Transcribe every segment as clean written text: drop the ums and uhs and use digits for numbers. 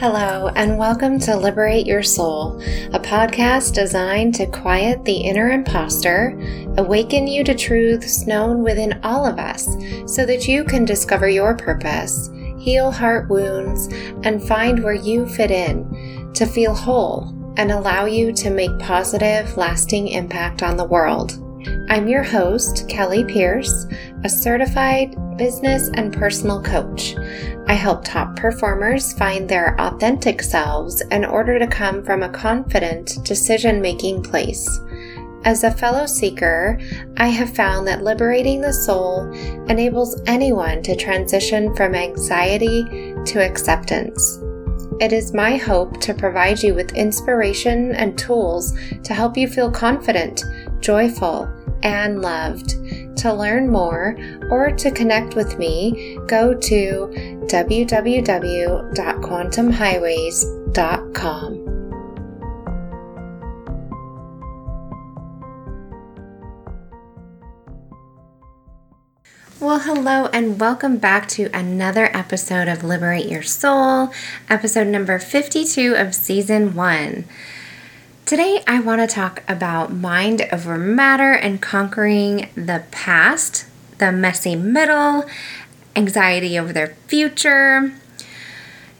Hello, and welcome to Liberate Your Soul, a podcast designed to quiet the inner imposter, awaken you to truths known within all of us so that you can discover your purpose, heal heart wounds, and find where you fit in to feel whole and allow you to make positive, lasting impact on the world. I'm your host, Kelly Pierce, a certified business and personal coach. I help top performers find their authentic selves in order to come from a confident decision-making place. As a fellow seeker, I have found that liberating the soul enables anyone to transition from anxiety to acceptance. It is my hope to provide you with inspiration and tools to help you feel confident, joyful, and loved. To learn more or to connect with me, go to www.quantumhighways.com. Well, hello and welcome back to another episode of Liberate Your Soul, episode number 52 of season 1. Today, I want to talk about mind over matter and conquering the past, the messy middle, anxiety over the future.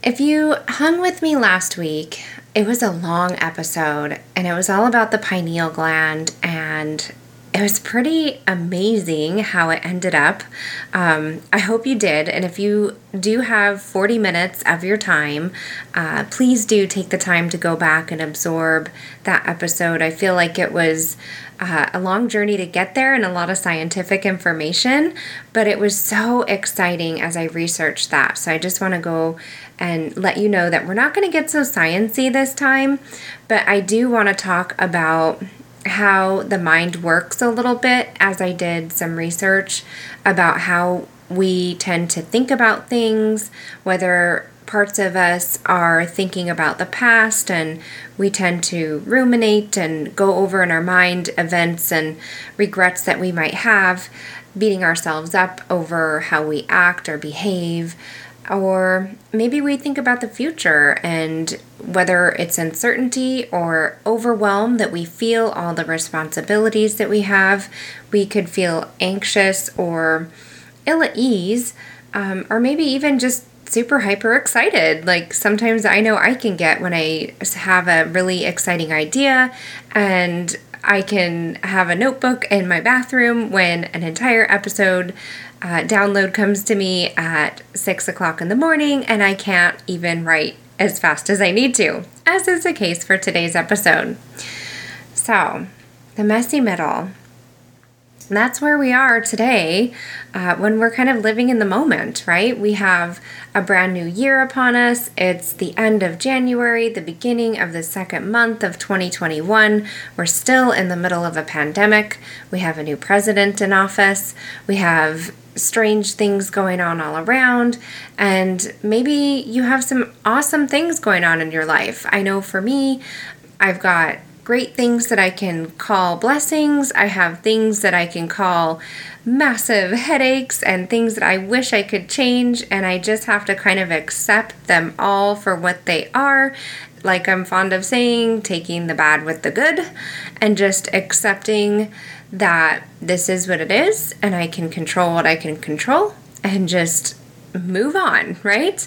If you hung with me last week, it was a long episode and it was all about the pineal gland, and it was pretty amazing how it ended up. I hope you did. And if you do have 40 minutes of your time, please do take the time to go back and absorb that episode. I feel like it was a long journey to get there and a lot of scientific information, but it was so exciting as I researched that. So I just want to go and let you know that we're not going to get so sciencey this time, but I do want to talk about how the mind works a little bit, as I did some research about how we tend to think about things, whether parts of us are thinking about the past and we tend to ruminate and go over in our mind events and regrets that we might have, beating ourselves up over how we act or behave. Or maybe we think about the future and whether it's uncertainty or overwhelm that we feel, all the responsibilities that we have. We could feel anxious or ill at ease, or maybe even just super hyper excited. Like sometimes I know I can get when I have a really exciting idea, and I can have a notebook in my bathroom when an entire episode download comes to me at 6 o'clock in the morning, and I can't even write as fast as I need to, as is the case for today's episode. So, the messy middle. That's where we are today when we're kind of living in the moment, right? We have a brand new year upon us. It's the end of January, the beginning of the second month of 2021. We're still in the middle of a pandemic. We have a new president in office. We have strange things going on all around, and maybe you have some awesome things going on in your life. I know for me, I've got great things that I can call blessings. I have things that I can call massive headaches and things that I wish I could change, and I just have to kind of accept them all for what they are. Like I'm fond of saying, taking the bad with the good and just accepting that this is what it is and I can control what I can control and just move on, right?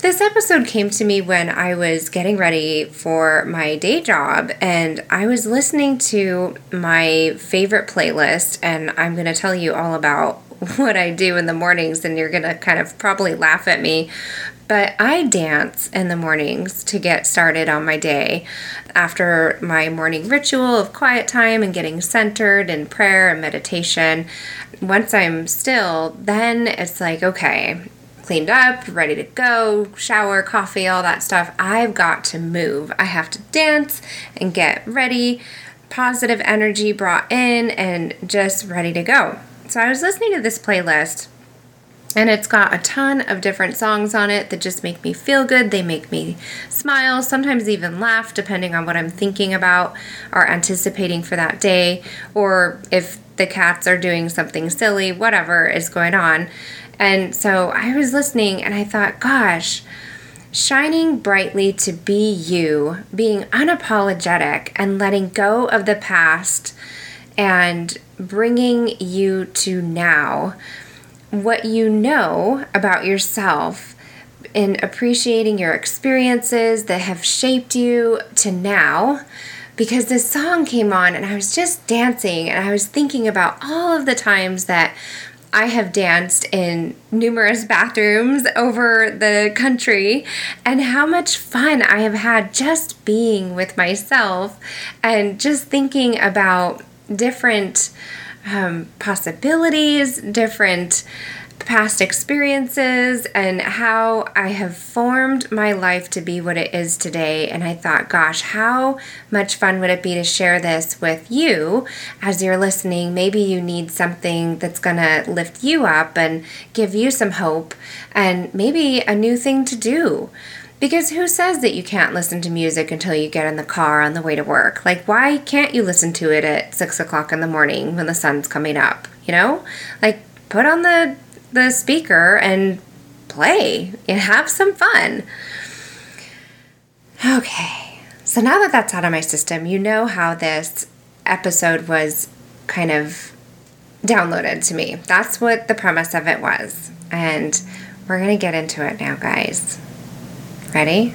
This episode came to me when I was getting ready for my day job, and I was listening to my favorite playlist, and I'm going to tell you all about what I do in the mornings, and you're going to kind of probably laugh at me, but I dance in the mornings to get started on my day. After my morning ritual of quiet time and getting centered in prayer and meditation, once I'm still, then it's like, okay, cleaned up, ready to go, shower, coffee, all that stuff. I've got to move. I have to dance and get ready, positive energy brought in, and just ready to go. So I was listening to this playlist, and it's got a ton of different songs on it that just make me feel good. They make me smile, sometimes even laugh, depending on what I'm thinking about or anticipating for that day, or if the cats are doing something silly, whatever is going on. And so I was listening and I thought, gosh, Shining brightly to be you, being unapologetic and letting go of the past and bringing you to now. What you know about yourself and appreciating your experiences that have shaped you to now. Because this song came on and I was just dancing and I was thinking about all of the times that I have danced in numerous bathrooms over the country and how much fun I have had just being with myself and just thinking about different possibilities, different past experiences, and how I have formed my life to be what it is today. And I thought, gosh, how much fun would it be to share this with you as you're listening? Maybe you need something that's going to lift you up and give you some hope and maybe a new thing to do. Because who says that you can't listen to music until you get in the car on the way to work? Like, why can't you listen to it at 6 o'clock in the morning when the sun's coming up? You know, like, put on the speaker and play and have some fun. Okay, so now that that's out of my system, you know how this episode was kind of downloaded to me. That's what the premise of it was. And we're going to get into it now, guys. Ready?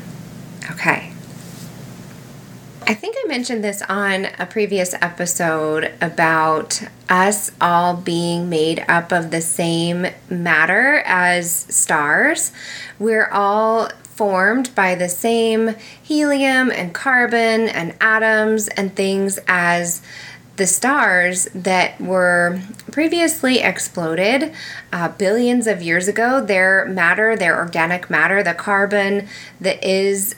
Okay. I think I mentioned this on a previous episode about us all being made up of the same matter as stars. We're all formed by the same helium and carbon and atoms and things as the stars that were previously exploded billions of years ago. Their matter, their organic matter, the carbon that is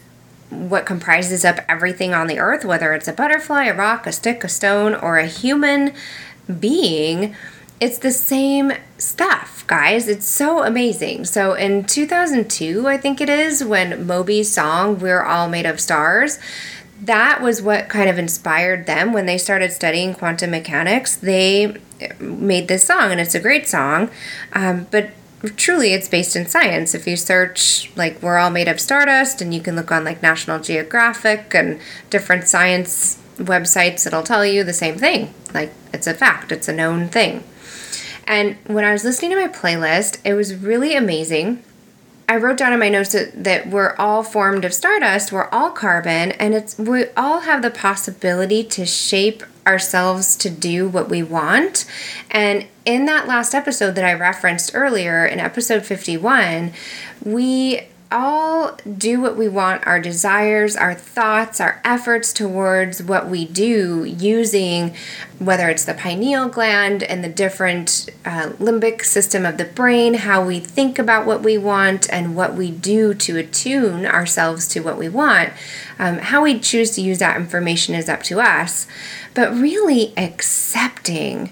what comprises up everything on the earth, whether it's a butterfly, a rock, a stick, a stone, or a human being, it's the same stuff, guys. It's so amazing. So in 2002, I think it is, when Moby's song, We're All Made of Stars, that was what kind of inspired them when they started studying quantum mechanics. They made this song, and it's a great song, but truly, it's based in science. If you search, like, We're All Made of Stardust, and you can look on, like, National Geographic and different science websites, it'll tell you the same thing. Like, it's a fact. It's a known thing. And when I was listening to my playlist, it was really amazing. I wrote down in my notes that we're all formed of stardust, we're all carbon, and we all have the possibility to shape ourselves to do what we want. And in that last episode that I referenced earlier, in episode 51, we all do what we want, our desires, our thoughts, our efforts towards what we do, using whether it's the pineal gland and the different limbic system of the brain, how we think about what we want and what we do to attune ourselves to what we want. How we choose to use that information is up to us, but really accepting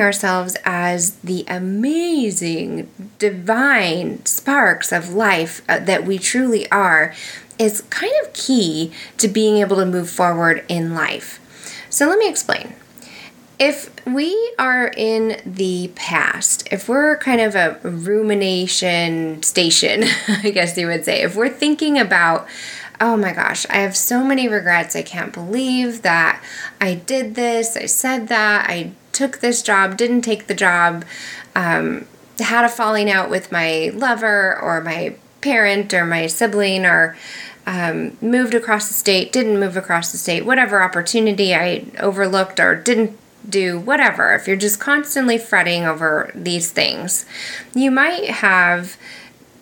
ourselves as the amazing, divine sparks of life that we truly are is kind of key to being able to move forward in life. So let me explain. If we are in the past, if we're kind of a rumination station, I guess you would say, if we're thinking about, oh my gosh, I have so many regrets, I can't believe that I did this, I said that, I took this job, didn't take the job, had a falling out with my lover or my parent or my sibling, or moved across the state, didn't move across the state, whatever opportunity I overlooked or didn't do, whatever. If you're just constantly fretting over these things, you might have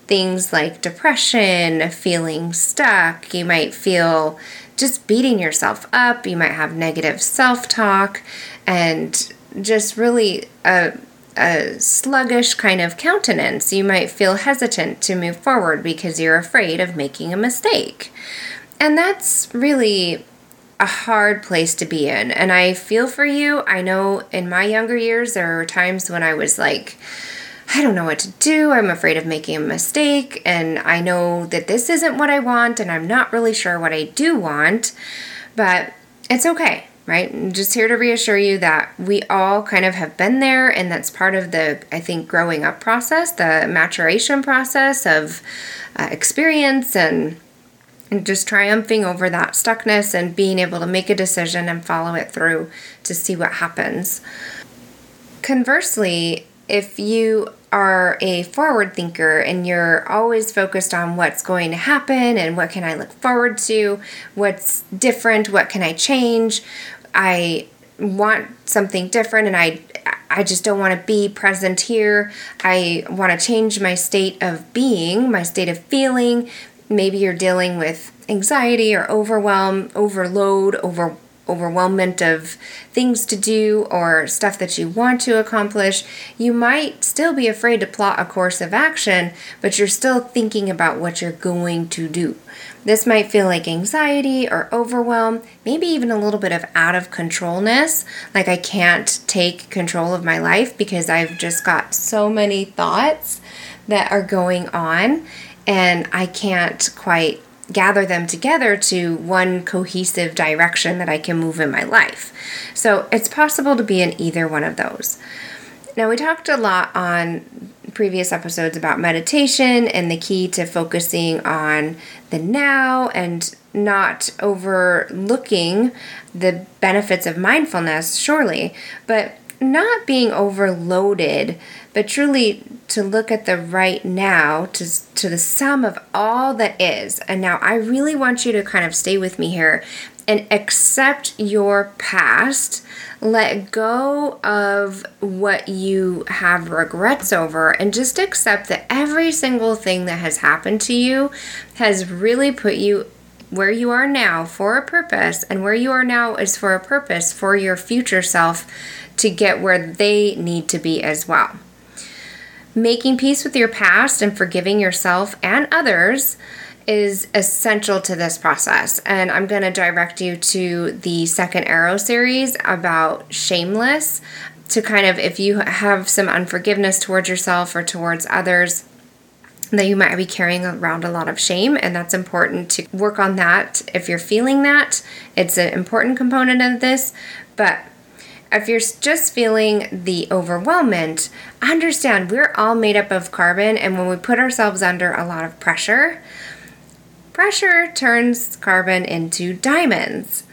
things like depression, feeling stuck. You might feel just beating yourself up. You might have negative self-talk and just really a sluggish kind of countenance. You might feel hesitant to move forward because you're afraid of making a mistake. And that's really a hard place to be in. And I feel for you. I know in my younger years, there were times when I was like, I don't know what to do, I'm afraid of making a mistake, and I know that this isn't what I want, and I'm not really sure what I do want, but it's okay. right? I'm just here to reassure you that we all kind of have been there, and that's part of the, I think, growing up process, the maturation process of experience and just triumphing over that stuckness and being able to make a decision and follow it through to see what happens. Conversely, if you are a forward thinker and you're always focused on what's going to happen and what can I look forward to, what's different, what can I change, I want something different and I just don't want to be present here, I want to change my state of being, my state of feeling. Maybe you're dealing with anxiety or overwhelm, overload, overwhelmment of things to do or stuff that you want to accomplish. You might still be afraid to plot a course of action, but you're still thinking about what you're going to do. This might feel like anxiety or overwhelm, maybe even a little bit of out of controlness, like I can't take control of my life because I've just got so many thoughts that are going on and I can't quite gather them together to one cohesive direction that I can move in my life. So it's possible to be in either one of those. Now, we talked a lot on previous episodes about meditation and the key to focusing on the now and not overlooking the benefits of mindfulness, surely, but not being overloaded, but truly to look at the right now, to the sum of all that is. And now I really want you to kind of stay with me here and accept your past. Let go of what you have regrets over and just accept that every single thing that has happened to you has really put you where you are now for a purpose, and where you are now is for a purpose for your future self to get where they need to be as well. Making peace with your past and forgiving yourself and others is essential to this process. And I'm going to direct you to the Second Arrow series about shameless to kind of, if you have some unforgiveness towards yourself or towards others, that you might be carrying around a lot of shame, and that's important to work on that. If you're feeling that, it's an important component of this. But if you're just feeling the overwhelmment, understand we're all made up of carbon, and when we put ourselves under a lot of pressure, pressure turns carbon into diamonds.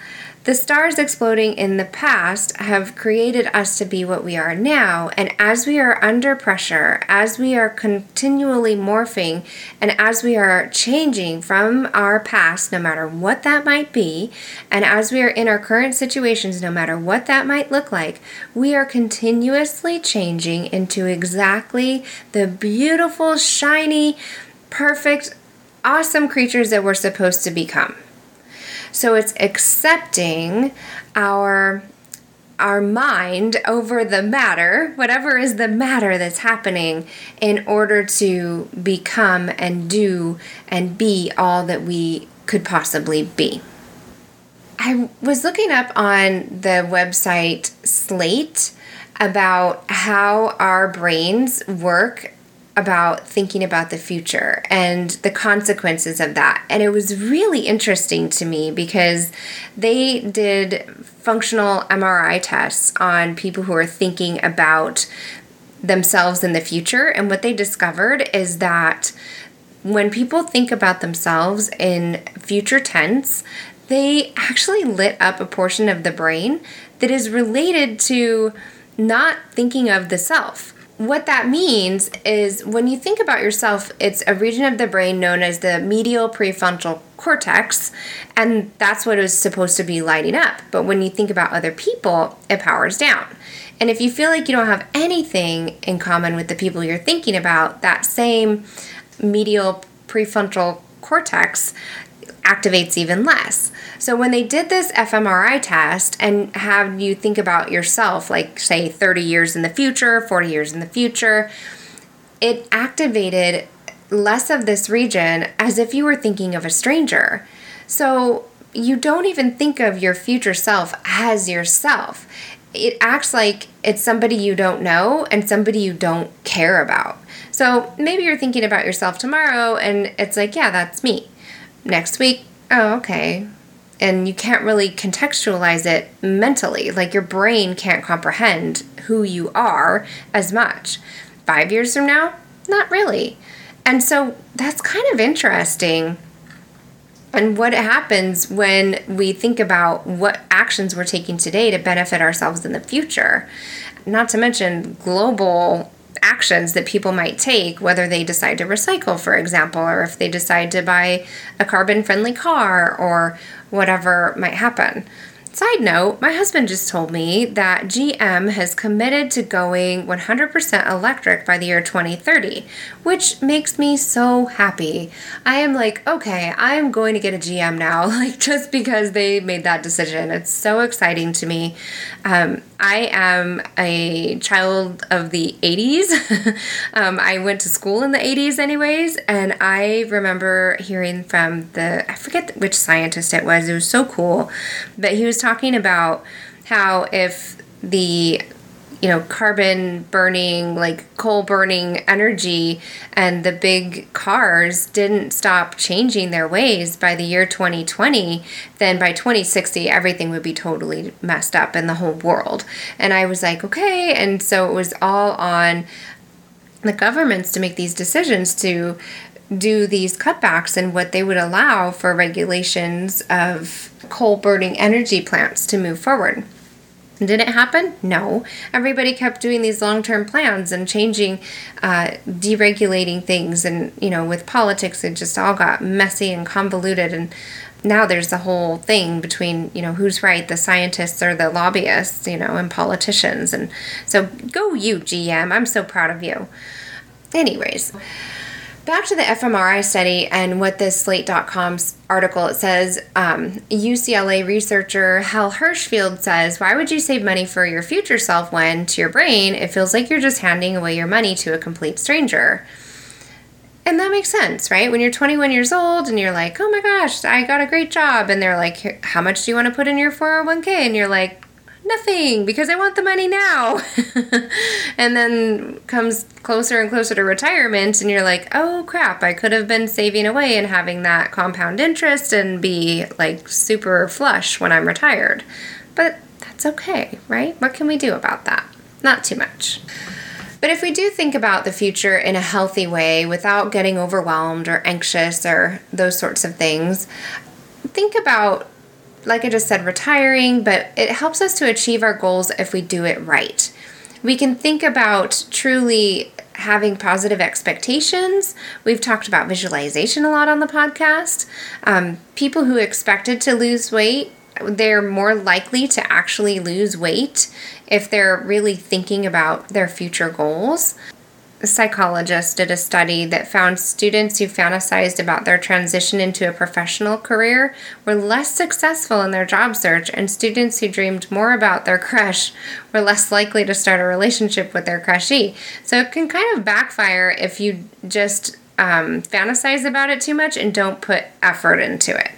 The stars exploding in the past have created us to be what we are now, and as we are under pressure, as we are continually morphing, and as we are changing from our past, no matter what that might be, and as we are in our current situations, no matter what that might look like, we are continuously changing into exactly the beautiful, shiny, perfect, awesome creatures that we're supposed to become. So it's accepting our mind over the matter, whatever is the matter that's happening, in order to become and do and be all that we could possibly be. I was looking up on the website Slate about how our brains work about thinking about the future and the consequences of that. And it was really interesting to me because they did functional MRI tests on people who are thinking about themselves in the future. And what they discovered is that when people think about themselves in future tense, they actually lit up a portion of the brain that is related to not thinking of the self. What that means is when you think about yourself, it's a region of the brain known as the medial prefrontal cortex, and that's what is supposed to be lighting up. But when you think about other people, it powers down. And if you feel like you don't have anything in common with the people you're thinking about, that same medial prefrontal cortex activates even less. So when they did this fMRI test and have you think about yourself, like say 30 years in the future, 40 years in the future, it activated less of this region as if you were thinking of a stranger. So you don't even think of your future self as yourself. It acts like it's somebody you don't know and somebody you don't care about. So maybe you're thinking about yourself tomorrow and it's like, yeah, that's me. Next week, oh, okay, and you can't really contextualize it mentally. Like, your brain can't comprehend who you are as much. 5 years from now, not really. And so that's kind of interesting. And what happens when we think about what actions we're taking today to benefit ourselves in the future, not to mention global actions that people might take, whether they decide to recycle, for example, or if they decide to buy a carbon-friendly car or whatever might happen. Side note, my husband just told me that GM has committed to going 100% electric by the year 2030, which makes me so happy. I am like, okay, I am going to get a GM now, like, just because they made that decision. It's so exciting to me. I am a child of the 80s. I went to school in the 80s anyways, and I remember hearing from I forget which scientist it was so cool, but he was talking about how if the, carbon burning, like coal burning energy and the big cars didn't stop changing their ways by the year 2020, then by 2060, everything would be totally messed up in the whole world. And I was like, okay. And so it was all on the governments to make these decisions to do these cutbacks and what they would allow for regulations of coal-burning energy plants to move forward. Did it happen? No. Everybody kept doing these long-term plans and changing, deregulating things, and, with politics, it just all got messy and convoluted, and now there's the whole thing between, who's right, the scientists or the lobbyists, and politicians, and so go you, GM. I'm so proud of you. Anyways, back to the fMRI study and what this Slate.com article, it says, UCLA researcher Hal Hirschfield says, why would you save money for your future self when, to your brain, it feels like you're just handing away your money to a complete stranger? And that makes sense, right? When you're 21 years old and you're like, oh my gosh, I got a great job. And they're like, how much do you want to put in your 401k? And you're like, nothing, because I want the money now. And then comes closer and closer to retirement, and you're like, oh crap, I could have been saving away and having that compound interest and be like super flush when I'm retired. But that's okay, right? What can we do about that? Not too much. But if we do think about the future in a healthy way without getting overwhelmed or anxious or those sorts of things, think about, like I just said, retiring, but it helps us to achieve our goals if we do it right. We can think about truly having positive expectations. We've talked about visualization a lot on the podcast. People who expected to lose weight, they're more likely to actually lose weight if they're really thinking about their future goals. A psychologist did a study that found students who fantasized about their transition into a professional career were less successful in their job search, and students who dreamed more about their crush were less likely to start a relationship with their crushee. So it can kind of backfire if you just fantasize about it too much and don't put effort into it.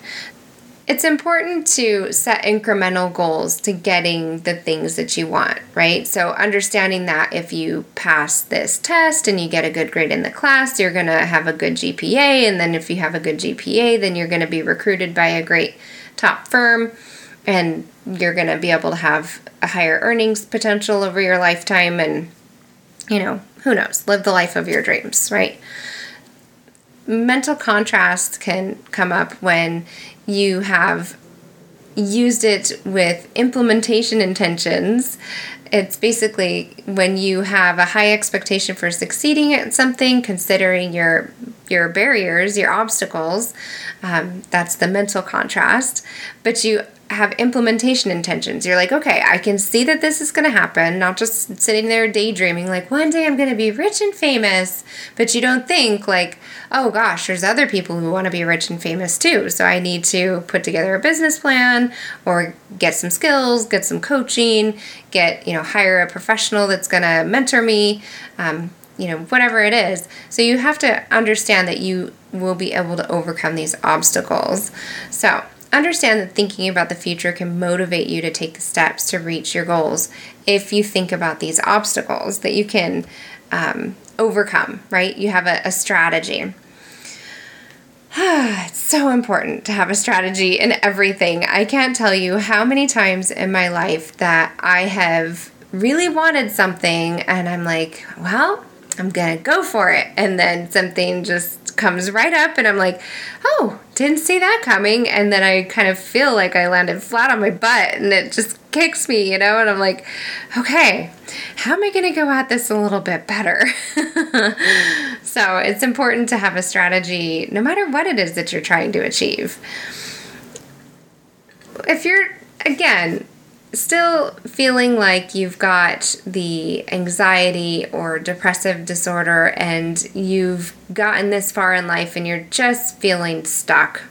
It's important to set incremental goals to getting the things that you want, right? So understanding that if you pass this test and you get a good grade in the class, you're going to have a good GPA. And then if you have a good GPA, then you're going to be recruited by a great top firm. And you're going to be able to have a higher earnings potential over your lifetime. And, who knows? Live the life of your dreams, right? Mental contrast can come up when you have used it with implementation intentions. It's basically when you have a high expectation for succeeding at something, considering your barriers, your obstacles. That's the mental contrast. But you have implementation intentions. You're like, okay, I can see that this is going to happen, not just sitting there daydreaming like, one day I'm going to be rich and famous, but you don't think like, oh gosh, there's other people who want to be rich and famous too, so I need to put together a business plan or get some skills, get some coaching, get, hire a professional that's going to mentor me, whatever it is. So you have to understand that you will be able to overcome these obstacles. So understand that thinking about the future can motivate you to take the steps to reach your goals if you think about these obstacles that you can overcome, right? You have a strategy. It's so important to have a strategy in everything. I can't tell you how many times in my life that I have really wanted something and I'm like, well, I'm going to go for it. And then something just comes right up and I'm like, oh, didn't see that coming. And then I kind of feel like I landed flat on my butt and it just kicks me, you know? And I'm like, okay, how am I going to go at this a little bit better? So it's important to have a strategy no matter what it is that you're trying to achieve. If you're, again, still feeling like you've got the anxiety or depressive disorder and you've gotten this far in life and you're just feeling stuck,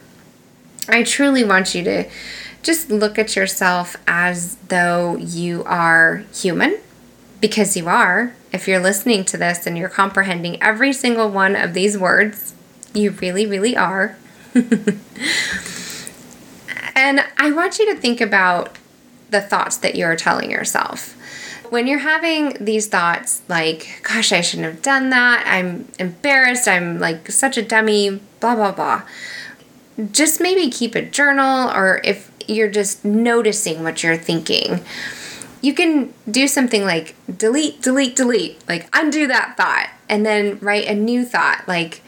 I truly want you to just look at yourself as though you are human, because you are. If you're listening to this and you're comprehending every single one of these words, you really, really are. And I want you to think about the thoughts that you're telling yourself. When you're having these thoughts like, gosh, I shouldn't have done that, I'm embarrassed, I'm like such a dummy, blah, blah, blah. Just maybe keep a journal, or if you're just noticing what you're thinking, you can do something like delete, delete, delete, like undo that thought, and then write a new thought like,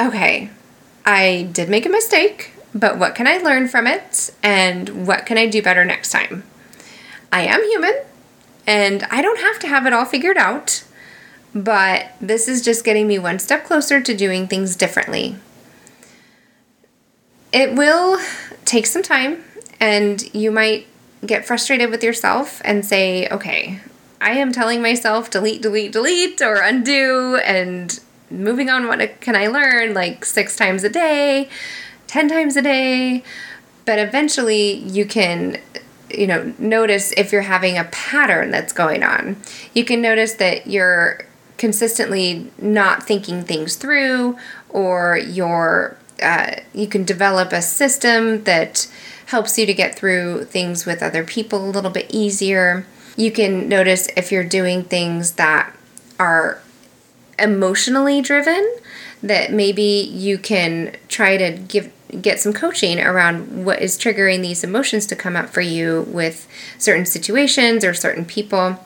okay, I did make a mistake, but what can I learn from it, and what can I do better next time? I am human, and I don't have to have it all figured out, but this is just getting me one step closer to doing things differently. It will take some time, and you might get frustrated with yourself and say, okay, I am telling myself delete, delete, delete, or undo, and moving on, what can I learn, like 6 times a day, 10 times a day, but eventually you can, you know, notice if you're having a pattern that's going on. You can notice that you're consistently not thinking things through, or you can develop a system that helps you to get through things with other people a little bit easier. You can notice if you're doing things that are emotionally driven, that maybe you can try to get some coaching around what is triggering these emotions to come up for you with certain situations or certain people.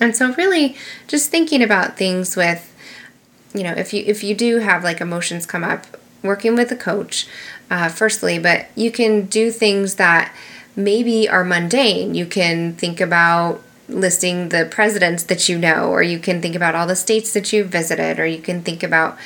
And so really just thinking about things with, you know, if you do have like emotions come up, working with a coach, firstly, but you can do things that maybe are mundane. You can think about listing the presidents that you know, or you can think about all the states that you've visited, or you can think about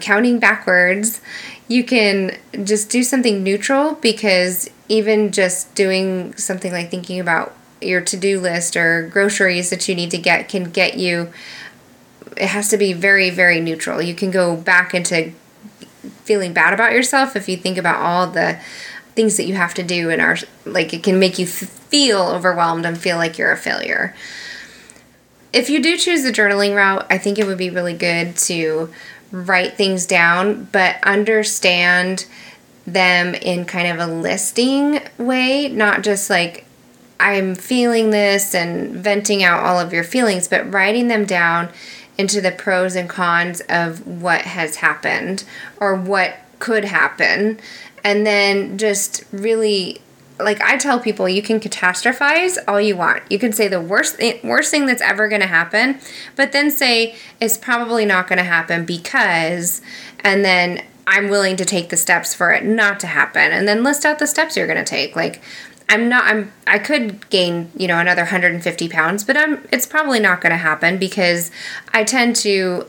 counting backwards. You can just do something neutral, because even just doing something like thinking about your to-do list or groceries that you need to get can get you, it has to be very, very neutral. You can go back into feeling bad about yourself if you think about all the things that you have to do and are like, it can make you feel overwhelmed and feel like you're a failure. If you do choose the journaling route, I think it would be really good to write things down, but understand them in kind of a listing way, not just like I'm feeling this and venting out all of your feelings, but writing them down into the pros and cons of what has happened or what could happen. And then just really, like I tell people, you can catastrophize all you want. You can say the worst thing that's ever going to happen, but then say it's probably not going to happen because, and then I'm willing to take the steps for it not to happen. And then list out the steps you're going to take. Like I could gain, you know, another 150 pounds, but it's probably not going to happen because I tend to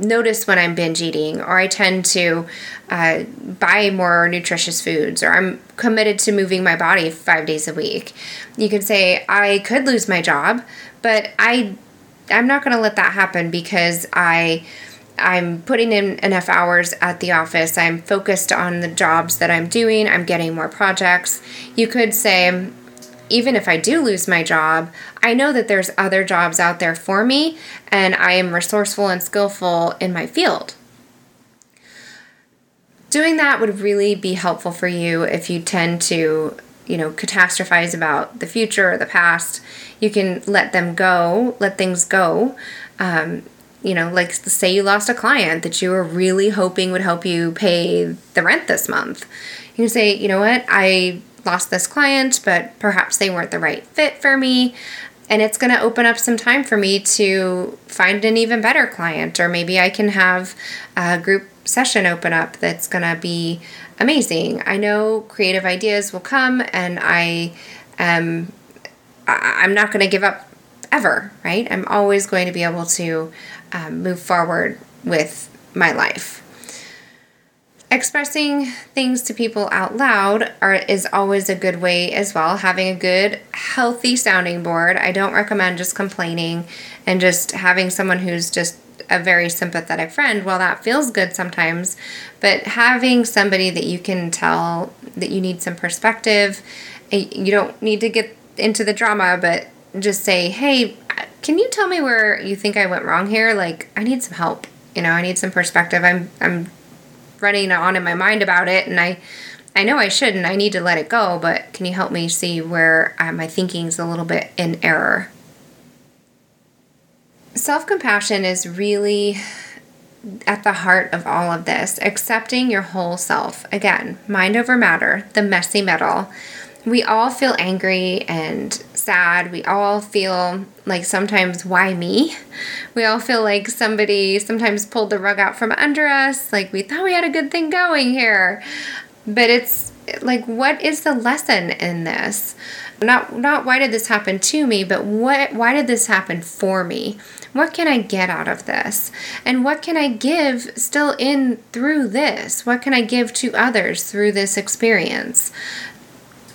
notice when I'm binge eating, or I tend to buy more nutritious foods, or I'm committed to moving my body 5 days a week. You could say, I could lose my job, but I'm not going to let that happen because I'm putting in enough hours at the office. I'm focused on the jobs that I'm doing. I'm getting more projects. You could say, even if I do lose my job, I know that there's other jobs out there for me, and I am resourceful and skillful in my field. Doing that would really be helpful for you if you tend to, you know, catastrophize about the future or the past. You can let things go. you know, like say you lost a client that you were really hoping would help you pay the rent this month. You can say, you know what, I lost this client, but perhaps they weren't the right fit for me. And it's going to open up some time for me to find an even better client, or maybe I can have a group session open up that's going to be amazing. I know creative ideas will come, and I'm not going to give up ever, right? I'm always going to be able to move forward with my life. Expressing things to people out loud is always a good way as well. Having a good, healthy sounding board. I don't recommend just complaining and just having someone who's just a very sympathetic friend. Well, that feels good sometimes, but having somebody that you can tell that you need some perspective, you don't need to get into the drama, but just say, hey, can you tell me where you think I went wrong here? Like, I need some help. You know, I need some perspective. I'm running on in my mind about it, and I know I shouldn't. I need to let it go, but can you help me see where my thinking's a little bit in error? Self-compassion is really at the heart of all of this. Accepting your whole self. Again, mind over matter, the messy metal. We all feel angry and sad. We all feel like sometimes, why me? We all feel like somebody sometimes pulled the rug out from under us. Like, we thought we had a good thing going here. But it's like, what is the lesson in this? Not why did this happen to me, but why did this happen for me? What can I get out of this? And what can I give still in through this? What can I give to others through this experience?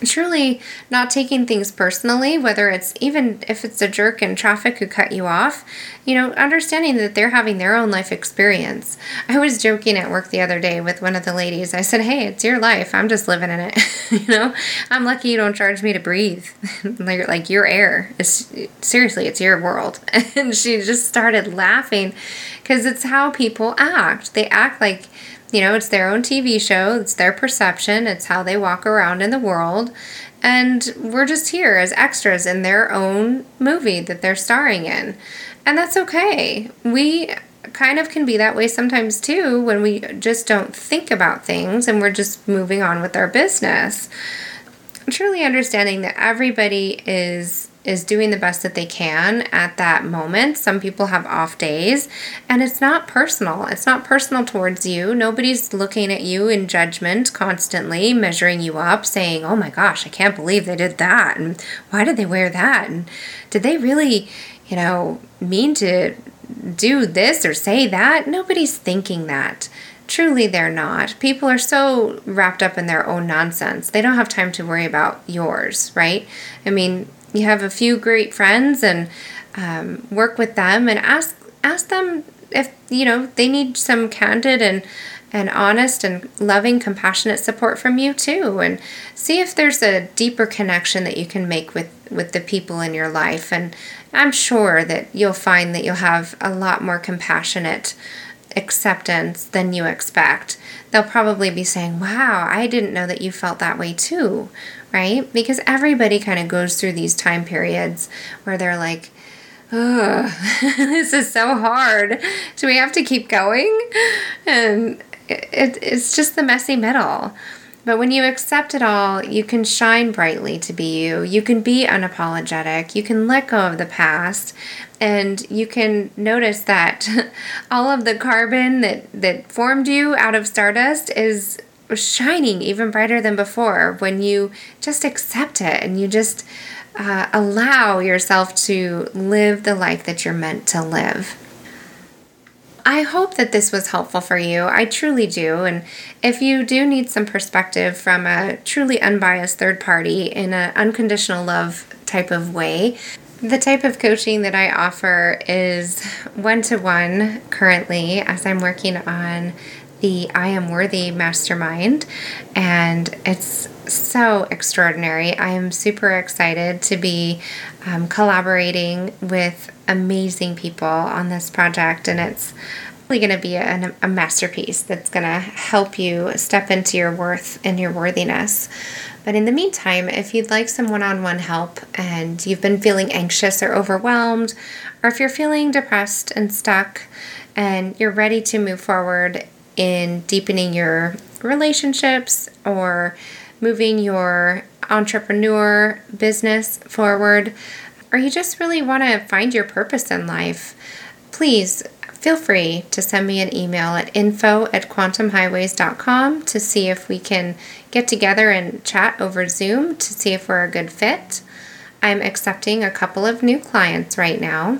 Truly not taking things personally, whether it's even if it's a jerk in traffic who cut you off, you know, understanding that they're having their own life experience. I was joking at work the other day with one of the ladies. I said, hey, it's your life. I'm just living in it. You know, I'm lucky you don't charge me to breathe. Like, your air. Seriously, it's your world. And she just started laughing because it's how people act. They act like, you know, it's their own TV show, it's their perception, it's how they walk around in the world, and we're just here as extras in their own movie that they're starring in, and that's okay. We kind of can be that way sometimes too when we just don't think about things and we're just moving on with our business. Truly understanding that everybody is doing the best that they can at that moment. Some people have off days, and it's not personal. It's not personal towards you. Nobody's looking at you in judgment constantly, measuring you up, saying, oh my gosh, I can't believe they did that, and why did they wear that, and did they really, you know, mean to do this or say that? Nobody's thinking that. Truly, they're not. People are so wrapped up in their own nonsense. They don't have time to worry about yours, right? I mean, you have a few great friends, and work with them and ask them if, you know, they need some candid and honest and loving, compassionate support from you too. And see if there's a deeper connection that you can make with the people in your life. And I'm sure that you'll find that you'll have a lot more compassionate acceptance than you expect. They'll probably be saying, wow, I didn't know that you felt that way too, right? Because everybody kind of goes through these time periods where they're like, ugh, this is so hard. Do we have to keep going? And it's just the messy middle. But when you accept it all, you can shine brightly to be you. You can be unapologetic. You can let go of the past. And you can notice that all of the carbon that formed you out of stardust is shining even brighter than before when you just accept it and you just allow yourself to live the life that you're meant to live. I hope that this was helpful for you. I truly do. And if you do need some perspective from a truly unbiased third party in an unconditional love type of way, the type of coaching that I offer is one-to-one currently, as I'm working on the I Am Worthy Mastermind, and it's so extraordinary. I am super excited to be collaborating with amazing people on this project, and it's going to be a masterpiece that's going to help you step into your worth and your worthiness. But in the meantime, if you'd like some one-on-one help and you've been feeling anxious or overwhelmed, or if you're feeling depressed and stuck and you're ready to move forward in deepening your relationships or moving your entrepreneur business forward, or you just really want to find your purpose in life, please feel free to send me an email at info@quantumhighways.com to see if we can get together and chat over Zoom to see if we're a good fit. I'm accepting a couple of new clients right now.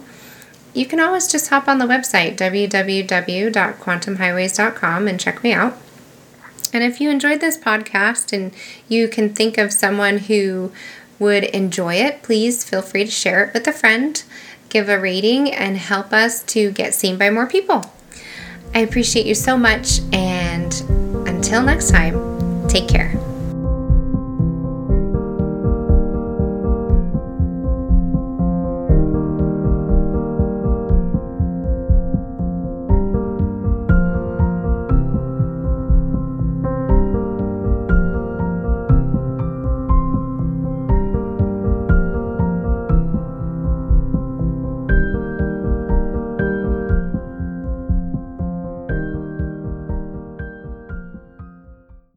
You can always just hop on the website, www.quantumhighways.com, and check me out. And if you enjoyed this podcast and you can think of someone who would enjoy it, please feel free to share it with a friend, give a rating, and help us to get seen by more people. I appreciate you so much, and until next time, take care.